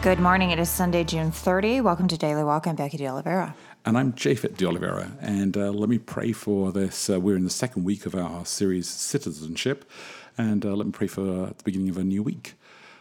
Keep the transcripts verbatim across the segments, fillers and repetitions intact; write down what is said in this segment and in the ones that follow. Good morning. It is Sunday, June thirtieth. Welcome to Daily Walk. I'm Becky de Oliveira. And I'm Japheth de Oliveira. And uh, let me pray for this. Uh, we're in the second week of our series, Citizenship. And uh, let me pray for uh, the beginning of a new week.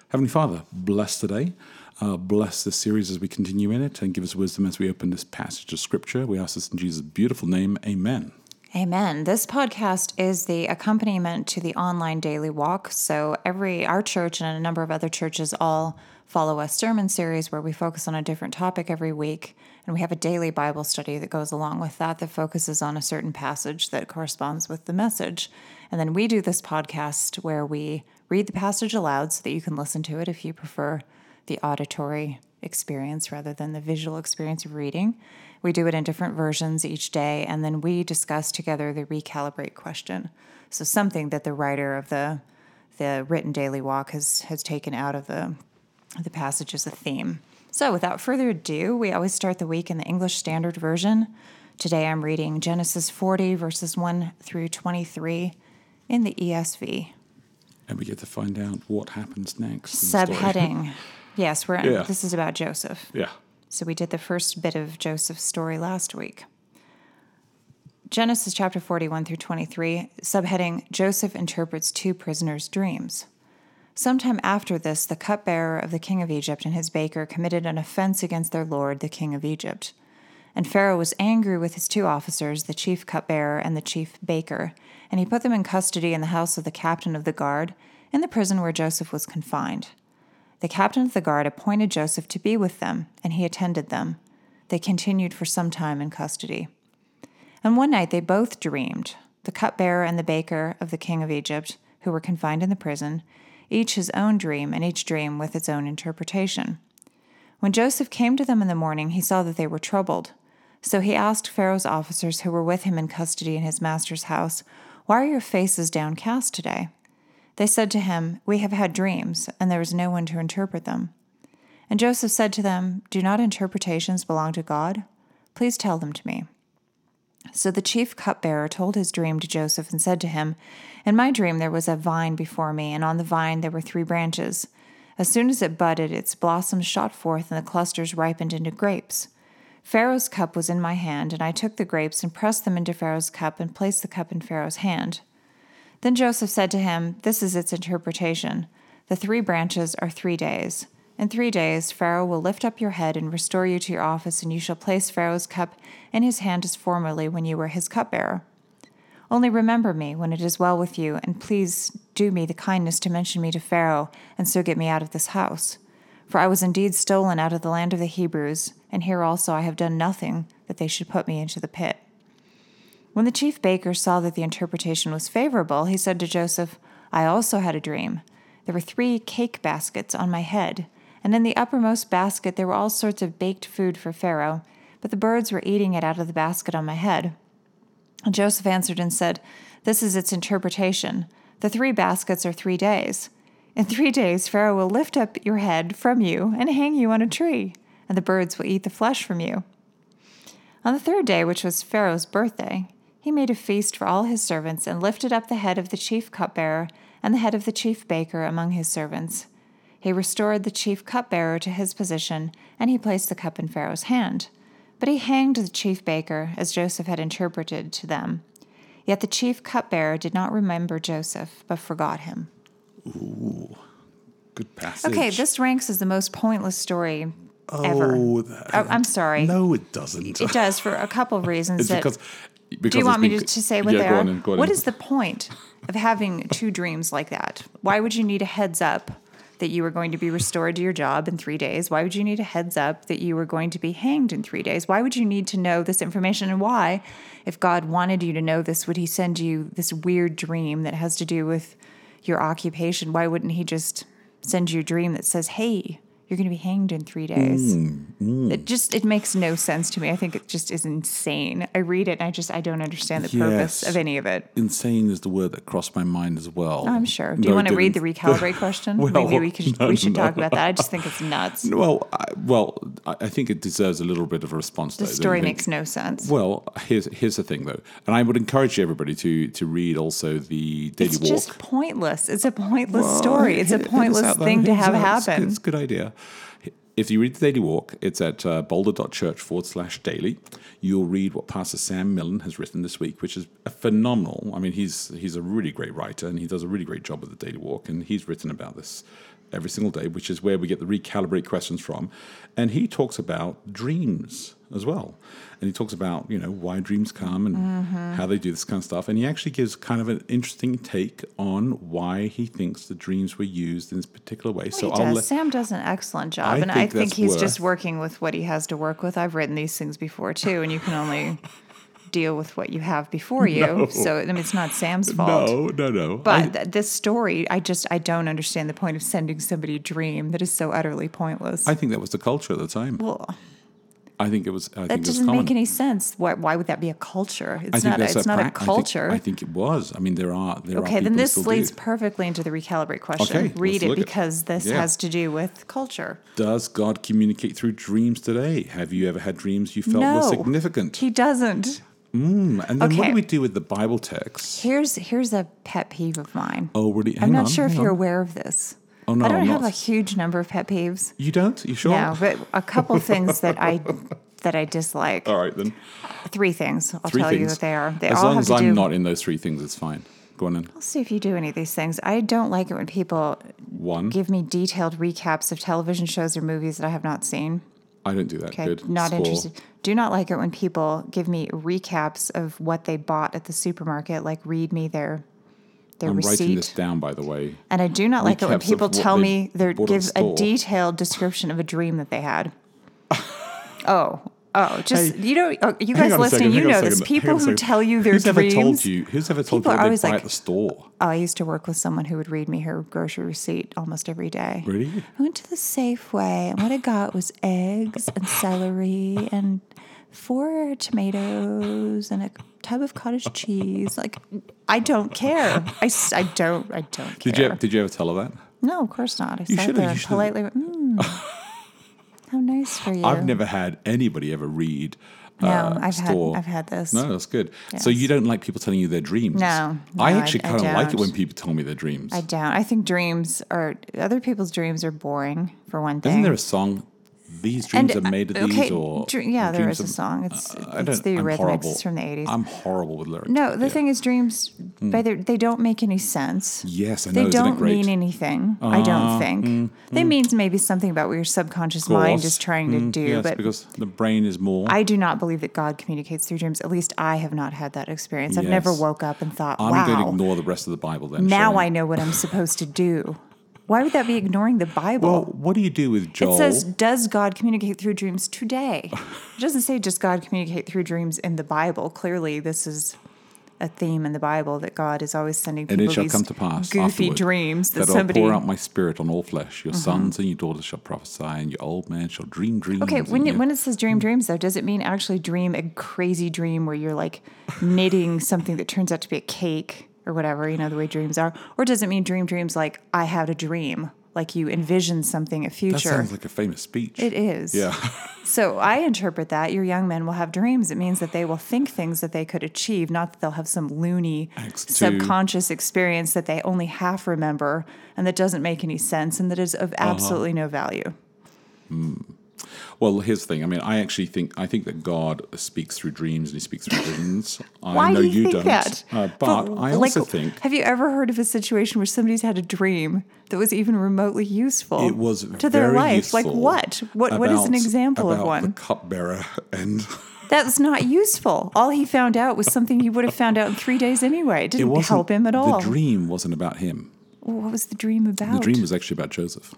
Heavenly Father, bless today. Uh, bless this series as we continue in it. And give us wisdom as we open this passage of Scripture. We ask this in Jesus' beautiful name. Amen. Amen. This podcast is the accompaniment to the online Daily Walk. So every our church and a number of other churches all follow a sermon series where we focus on a different topic every week, and we have a daily Bible study that goes along with that that focuses on a certain passage that corresponds with the message. And then we do this podcast where we read the passage aloud so that you can listen to it if you prefer the auditory experience rather than the visual experience of reading. We do it in different versions each day, and then we discuss together the recalibrate question. So something that the writer of the the written Daily Walk has has taken out of the the passage as a theme. So without further ado, we always start the week in the English Standard Version. Today I'm reading Genesis forty, verses one through twenty-three in the E S V. And we get to find out what happens next. Subheading. Yes, we're yeah. This is about Joseph. Yeah. So we did the first bit of Joseph's story last week. Genesis chapter forty-one through twenty-three, subheading, Joseph interprets two prisoners' dreams. Sometime after this, the cupbearer of the king of Egypt and his baker committed an offense against their lord, the king of Egypt. And Pharaoh was angry with his two officers, the chief cupbearer and the chief baker, and he put them in custody in the house of the captain of the guard, in the prison where Joseph was confined. The captain of the guard appointed Joseph to be with them, and he attended them. They continued for some time in custody. And one night they both dreamed, the cupbearer and the baker of the king of Egypt, who were confined in the prison, each his own dream, and each dream with its own interpretation. When Joseph came to them in the morning, he saw that they were troubled. So he asked Pharaoh's officers who were with him in custody in his master's house, "Why are your faces downcast today?" They said to him, "We have had dreams, and there is no one to interpret them." And Joseph said to them, "Do not interpretations belong to God? Please tell them to me." So the chief cupbearer told his dream to Joseph and said to him, "In my dream there was a vine before me, and on the vine there were three branches. As soon as it budded, its blossoms shot forth, and the clusters ripened into grapes. Pharaoh's cup was in my hand, and I took the grapes and pressed them into Pharaoh's cup and placed the cup in Pharaoh's hand." Then Joseph said to him, "This is its interpretation. The three branches are three days. In three days Pharaoh will lift up your head and restore you to your office, and you shall place Pharaoh's cup in his hand as formerly when you were his cupbearer. Only remember me when it is well with you, and please do me the kindness to mention me to Pharaoh, and so get me out of this house. For I was indeed stolen out of the land of the Hebrews, and here also I have done nothing that they should put me into the pit." When the chief baker saw that the interpretation was favorable, he said to Joseph, "I also had a dream. There were three cake baskets on my head, and in the uppermost basket there were all sorts of baked food for Pharaoh, but the birds were eating it out of the basket on my head." And Joseph answered and said, "This is its interpretation. The three baskets are three days. In three days Pharaoh will lift up your head from you and hang you on a tree, and the birds will eat the flesh from you." On the third day, which was Pharaoh's birthday, he made a feast for all his servants and lifted up the head of the chief cupbearer and the head of the chief baker among his servants. He restored the chief cupbearer to his position, and he placed the cup in Pharaoh's hand. But he hanged the chief baker, as Joseph had interpreted to them. Yet the chief cupbearer did not remember Joseph, but forgot him. Ooh, good passage. Okay, this ranks as the most pointless story oh, ever. That, oh, I'm sorry. No, it doesn't. It does for a couple of reasons. It's that, because... Because Do you want been, me to, to say what yeah, they are? On, what is the point of having two dreams like that? Why would you need a heads up that you were going to be restored to your job in three days? Why would you need a heads up that you were going to be hanged in three days? Why would you need to know this information? And why, if God wanted you to know this, would he send you this weird dream that has to do with your occupation? Why wouldn't he just send you a dream that says, "Hey, you're going to be hanged in three days. Mm, mm. It just, it makes no sense to me. I think it just is insane. I read it and I just, I don't understand the yes. purpose of any of it. Insane is the word that crossed my mind as well. Oh, I'm sure. Do no, you want to read the recalibrate question? Well, Maybe we, could, no, we should no. talk about that. I just think it's nuts. Well, I, well, I think it deserves a little bit of a response. The though, story makes think. no sense. Well, here's here's the thing though. And I would encourage everybody to, to read also the Daily it's Walk. It's just pointless. It's a pointless well, story. It's a pointless it thing to have happen. It's, it's a good idea. If you read the Daily Walk, it's at uh, boulder.church forward slash daily. You'll read what Pastor Sam Millen has written this week, which is a phenomenal. I mean, he's he's a really great writer, and he does a really great job with the Daily Walk, and he's written about this every single day, which is where we get the recalibrate questions from. And he talks about dreams as well. And he talks about, you know, why dreams come and mm-hmm. how they do this kind of stuff. And he actually gives kind of an interesting take on why he thinks the dreams were used in this particular way. Well, so I'll let, Sam does an excellent job. I and think I think he's worth. just working with what he has to work with. I've written these things before too, and you can only deal with what you have before you. No. So, I mean, it's not Sam's fault. No, no, no. But I, th- this story, I just, I don't understand the point of sending somebody a dream that is so utterly pointless. I think that was the culture at the time. Well, I think it was. I that think doesn't it was make any sense. Why? Why would that be a culture? It's not. It's a not pra- a culture. I think, I think it was. I mean, there are. There okay, are then this leads do. perfectly into the recalibrate question. Okay, Read it because it. this yeah. has to do with culture. Does God communicate through dreams today? Have you ever had dreams you felt no, were significant? He doesn't. Mm, and then okay. what do we do with the Bible text? Here's here's a pet peeve of mine. Oh, really? Hang I'm not on, sure if on. you're aware of this. Oh, no, I don't have a huge number of pet peeves. You don't? You sure? No, but a couple things that I that I dislike. All right, then. Three things. I'll three tell things. you what they are. They as all long have as to I'm do... not in those three things, it's fine. Go on then. I'll see if you do any of these things. I don't like it when people One. give me detailed recaps of television shows or movies that I have not seen. I don't do that. Okay, good. Not Score. interested. Do not like it when people give me recaps of what they bought at the supermarket, like read me their... Their I'm receipt. writing this down, by the way. And I do not Recaps like it when people tell me they give a detailed description of a dream that they had. oh, oh, just hey, you know, you guys listening, second, you know this. Second, people who tell you their who's dreams. Who's ever told you? Who's ever told you what they buy like, at the store? Oh, I used to work with someone who would read me her grocery receipt almost every day. Really? I went to the Safeway, and what I got was eggs and celery and four tomatoes and a tub of cottage cheese. Like, I don't care. I, I don't I don't care. Did you did you ever tell her that? No, of course not. I you sat there and politely went, mm, how nice for you. I've never had anybody ever read. No, uh, I've store. had I've had this. No, that's good. Yes. So you don't like people telling you their dreams? No, no I actually kind of like it when people tell me their dreams. I don't. I think dreams are other people's dreams are boring for one thing. Isn't there a song? These dreams and, are made of okay, these, or dream, yeah, there is a song. It's, uh, it's the Eurythmics from the eighties. I'm horrible with lyrics. No, the yeah. thing is, dreams mm. by their, they don't make any sense. Yes, I know. They don't mean anything. Uh, I don't think mm, they mm. means maybe something about what your subconscious mind is trying mm, to do. Yes, but because the brain is more. I do not believe that God communicates through dreams. At least I have not had that experience. Yes. I've never woke up and thought, "Wow." I'm going to ignore the rest of the Bible. Then now shall I? I know what I'm supposed to do. Why would that be ignoring the Bible? Well, what do you do with Joel? It says, does God communicate through dreams today? It doesn't say, does God communicate through dreams in the Bible? Clearly, this is a theme in the Bible that God is always sending people and it shall these come to pass goofy dreams. That, that somebody... I'll pour out my spirit on all flesh. Your mm-hmm. sons and your daughters shall prophesy, and your old man shall dream dreams. Okay, when it, your... when it says dream dreams, though, does it mean actually dream a crazy dream where you're, like, knitting something that turns out to be a cake? Or whatever, you know, the way dreams are. Or does it mean dream dreams like, I had a dream, like you envision something, a future? That sounds like a famous speech. It is. Yeah. So I interpret that your young men will have dreams. It means that they will think things that they could achieve, not that they'll have some loony subconscious experience that they only half remember and that doesn't make any sense and that is of absolutely uh-huh. no value. Mm. Well, here's the thing. I mean, I actually think I think that God speaks through dreams and He speaks through visions. I Why know do you, you think don't, that? Uh, but, but I like, also think. Have you ever heard of a situation where somebody's had a dream that was even remotely useful? It was to their life. Like what? What? About, what is an example about of one? The cupbearer and. That's not useful. All he found out was something he would have found out in three days anyway. It didn't it help him at all. The dream wasn't about him. Well, what was the dream about? The dream was actually about Joseph.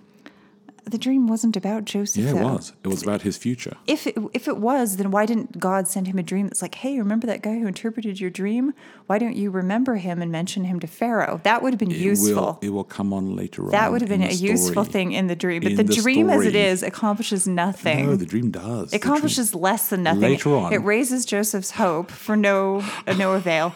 the dream wasn't about Joseph. Yeah, it though. was. It was about his future. If it, if it was, then why didn't God send him a dream that's like, hey, remember that guy who interpreted your dream? Why don't you remember him and mention him to Pharaoh? That would have been it useful. Will, it will come on later on. That would have been a story, useful thing in the dream. But the, the dream story, as it is, accomplishes nothing. No, the dream does. It accomplishes dream. less than nothing. Later on. It raises Joseph's hope for no uh, no avail.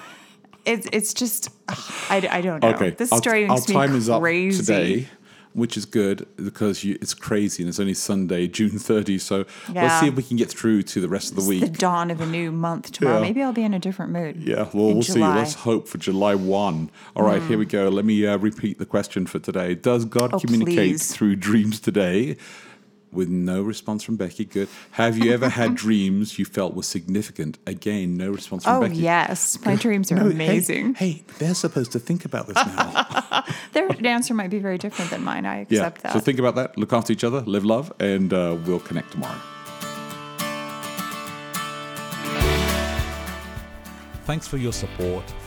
It's it's just, I, I don't know. Okay. This story our, makes our time me is crazy. Up today, which is good because you, it's crazy and it's only Sunday, June thirtieth. So yeah. let's see if we can get through to the rest of the it's week. It's the dawn of a new month tomorrow. Yeah. Maybe I'll be in a different mood. Yeah, well, we'll July. see. Let's hope for July first. All right, mm. here we go. Let me uh, repeat the question for today. Does God oh, communicate please. through dreams today? With no response from Becky. Good. Have you ever had dreams you felt were significant? Again, no response from oh, Becky. Oh, yes. My dreams are no, amazing. Hey, hey, they're supposed to think about this now. Their answer might be very different than mine. I accept yeah. that. So think about that. Look after each other. Live love. And uh, we'll connect tomorrow. Thanks for your support